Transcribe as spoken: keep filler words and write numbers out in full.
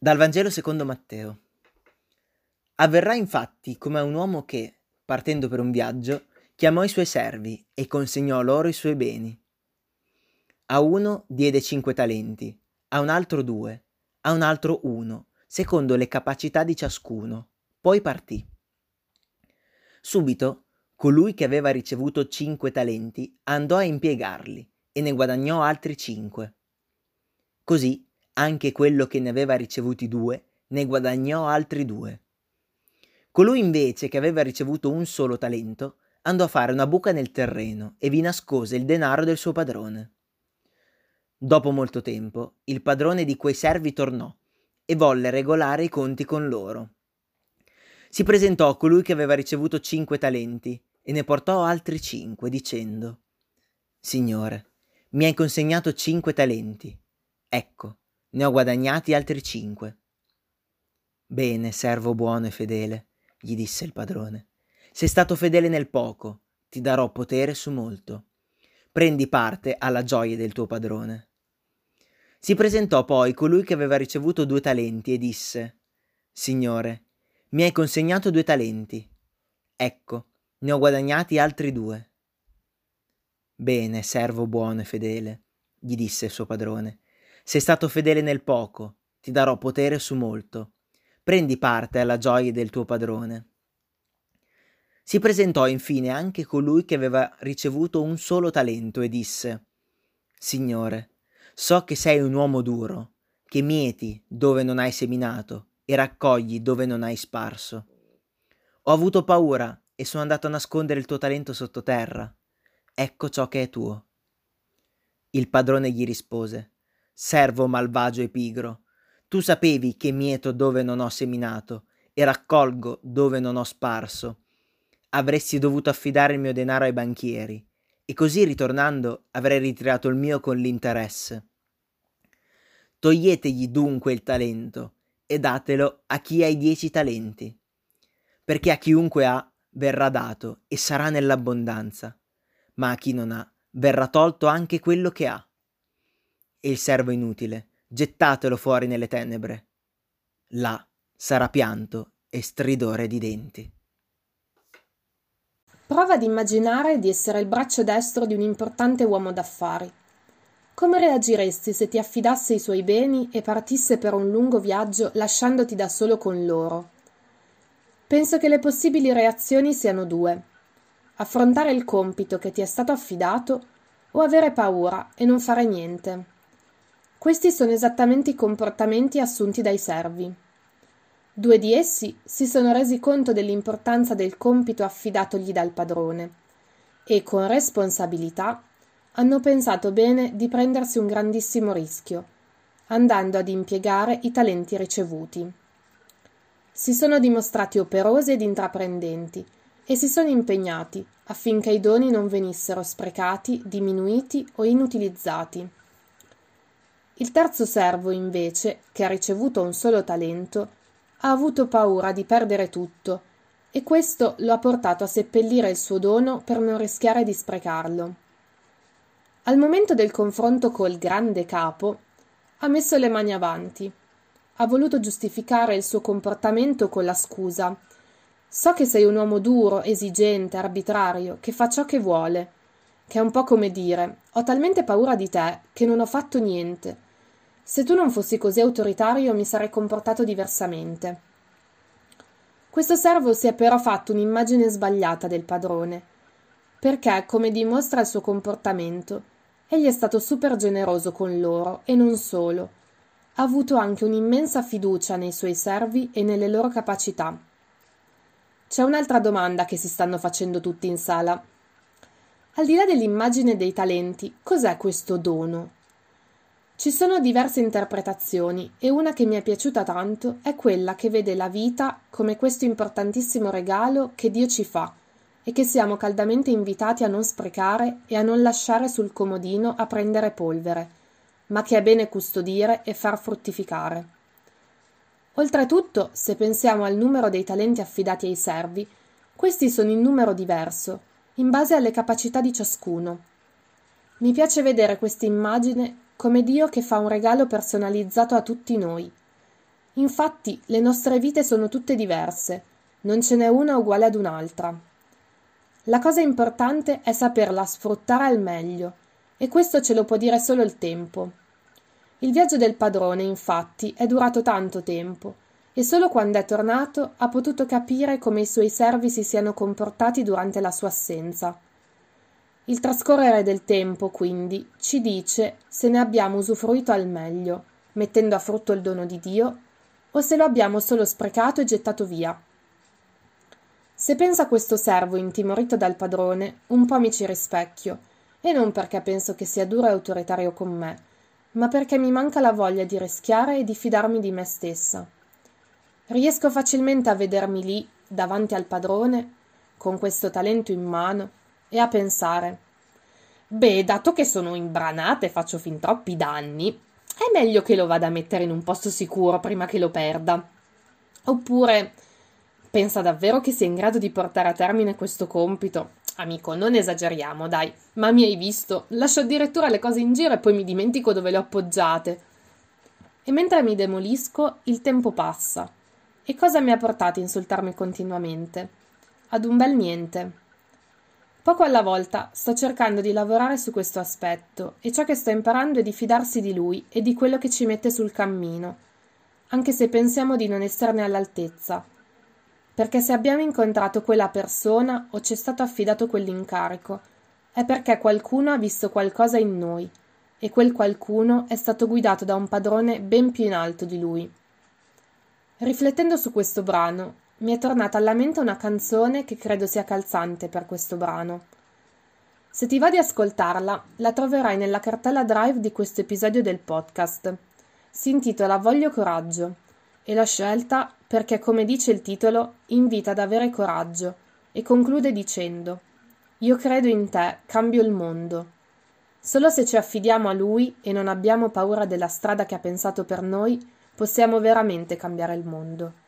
Dal Vangelo secondo Matteo. Avverrà infatti come a un uomo che, partendo per un viaggio, chiamò i suoi servi e consegnò loro i suoi beni. A uno diede cinque talenti, a un altro due, a un altro uno, secondo le capacità di ciascuno. Poi partì. Subito, colui che aveva ricevuto cinque talenti andò a impiegarli e ne guadagnò altri cinque. Così, anche quello che ne aveva ricevuti due, ne guadagnò altri due. Colui invece che aveva ricevuto un solo talento, andò a fare una buca nel terreno e vi nascose il denaro del suo padrone. Dopo molto tempo, il padrone di quei servi tornò e volle regolare i conti con loro. Si presentò colui che aveva ricevuto cinque talenti e ne portò altri cinque, dicendo: «Signore, mi hai consegnato cinque talenti. Ecco, ne ho guadagnati altri cinque». «Bene, servo buono e fedele», gli disse il padrone. «Sei stato fedele nel poco, ti darò potere su molto. Prendi parte alla gioia del tuo padrone». Si presentò poi colui che aveva ricevuto due talenti e disse: «Signore, mi hai consegnato due talenti. Ecco, ne ho guadagnati altri due». «Bene, servo buono e fedele», gli disse il suo padrone. «Sei stato fedele nel poco, ti darò potere su molto. Prendi parte alla gioia del tuo padrone». Si presentò infine anche colui che aveva ricevuto un solo talento e disse: «Signore, so che sei un uomo duro, che mieti dove non hai seminato e raccogli dove non hai sparso. Ho avuto paura e sono andato a nascondere il tuo talento sottoterra. Ecco ciò che è tuo». Il padrone gli rispose: «Servo malvagio e pigro, tu sapevi che mieto dove non ho seminato e raccolgo dove non ho sparso. Avresti dovuto affidare il mio denaro ai banchieri, e così ritornando avrei ritirato il mio con l'interesse. Toglietegli dunque il talento e datelo a chi ha i dieci talenti, perché a chiunque ha verrà dato e sarà nell'abbondanza, ma a chi non ha verrà tolto anche quello che ha. E il servo inutile, gettatelo fuori nelle tenebre. Là sarà pianto e stridore di denti». Prova ad immaginare di essere il braccio destro di un importante uomo d'affari. Come reagiresti se ti affidasse i suoi beni e partisse per un lungo viaggio lasciandoti da solo con loro? Penso che le possibili reazioni siano due: affrontare il compito che ti è stato affidato o avere paura e non fare niente. Questi sono esattamente i comportamenti assunti dai servi. Due di essi si sono resi conto dell'importanza del compito affidatogli dal padrone e, con responsabilità, hanno pensato bene di prendersi un grandissimo rischio, andando ad impiegare i talenti ricevuti. Si sono dimostrati operosi ed intraprendenti e si sono impegnati affinché i doni non venissero sprecati, diminuiti o inutilizzati. Il terzo servo, invece, che ha ricevuto un solo talento, ha avuto paura di perdere tutto e questo lo ha portato a seppellire il suo dono per non rischiare di sprecarlo. Al momento del confronto col grande capo, ha messo le mani avanti. Ha voluto giustificare il suo comportamento con la scusa: «So che sei un uomo duro, esigente, arbitrario, che fa ciò che vuole», che è un po' come dire: «Ho talmente paura di te che non ho fatto niente. Se tu non fossi così autoritario mi sarei comportato diversamente». Questo servo si è però fatto un'immagine sbagliata del padrone, perché, come dimostra il suo comportamento, egli è stato super generoso con loro e non solo. Ha avuto anche un'immensa fiducia nei suoi servi e nelle loro capacità. C'è un'altra domanda che si stanno facendo tutti in sala. Al di là dell'immagine dei talenti, cos'è questo dono? Ci sono diverse interpretazioni e una che mi è piaciuta tanto è quella che vede la vita come questo importantissimo regalo che Dio ci fa e che siamo caldamente invitati a non sprecare e a non lasciare sul comodino a prendere polvere, ma che è bene custodire e far fruttificare. Oltretutto, se pensiamo al numero dei talenti affidati ai servi, questi sono in numero diverso, in base alle capacità di ciascuno. Mi piace vedere questa immagine come Dio che fa un regalo personalizzato a tutti noi. Infatti, le nostre vite sono tutte diverse, non ce n'è una uguale ad un'altra. La cosa importante è saperla sfruttare al meglio, e questo ce lo può dire solo il tempo. Il viaggio del padrone, infatti, è durato tanto tempo, e solo quando è tornato ha potuto capire come i suoi servi si siano comportati durante la sua assenza. Il trascorrere del tempo, quindi, ci dice se ne abbiamo usufruito al meglio, mettendo a frutto il dono di Dio, o se lo abbiamo solo sprecato e gettato via. Se pensa questo servo intimorito dal padrone, un po' mi ci rispecchio, e non perché penso che sia duro e autoritario con me, ma perché mi manca la voglia di rischiare e di fidarmi di me stessa. Riesco facilmente a vedermi lì, davanti al padrone, con questo talento in mano, e a pensare: beh, dato che sono imbranata e faccio fin troppi danni, è meglio che lo vada a mettere in un posto sicuro prima che lo perda. Oppure, pensa davvero che sia in grado di portare a termine questo compito? Amico, non esageriamo, dai, ma mi hai visto? Lascio addirittura le cose in giro e poi mi dimentico dove le ho appoggiate. E mentre mi demolisco, il tempo passa. E cosa mi ha portato a insultarmi continuamente? Ad un bel niente. Poco alla volta sto cercando di lavorare su questo aspetto e ciò che sto imparando è di fidarsi di lui e di quello che ci mette sul cammino, anche se pensiamo di non esserne all'altezza. Perché se abbiamo incontrato quella persona o ci è stato affidato quell'incarico, è perché qualcuno ha visto qualcosa in noi e quel qualcuno è stato guidato da un padrone ben più in alto di lui. Riflettendo su questo brano, mi è tornata alla mente una canzone che credo sia calzante per questo brano. Se ti va di ascoltarla, la troverai nella cartella Drive di questo episodio del podcast. Si intitola Voglio coraggio e l'ho scelta perché, come dice il titolo, invita ad avere coraggio e conclude dicendo: io credo in te, cambio il mondo. Solo se ci affidiamo a lui e non abbiamo paura della strada che ha pensato per noi, possiamo veramente cambiare il mondo.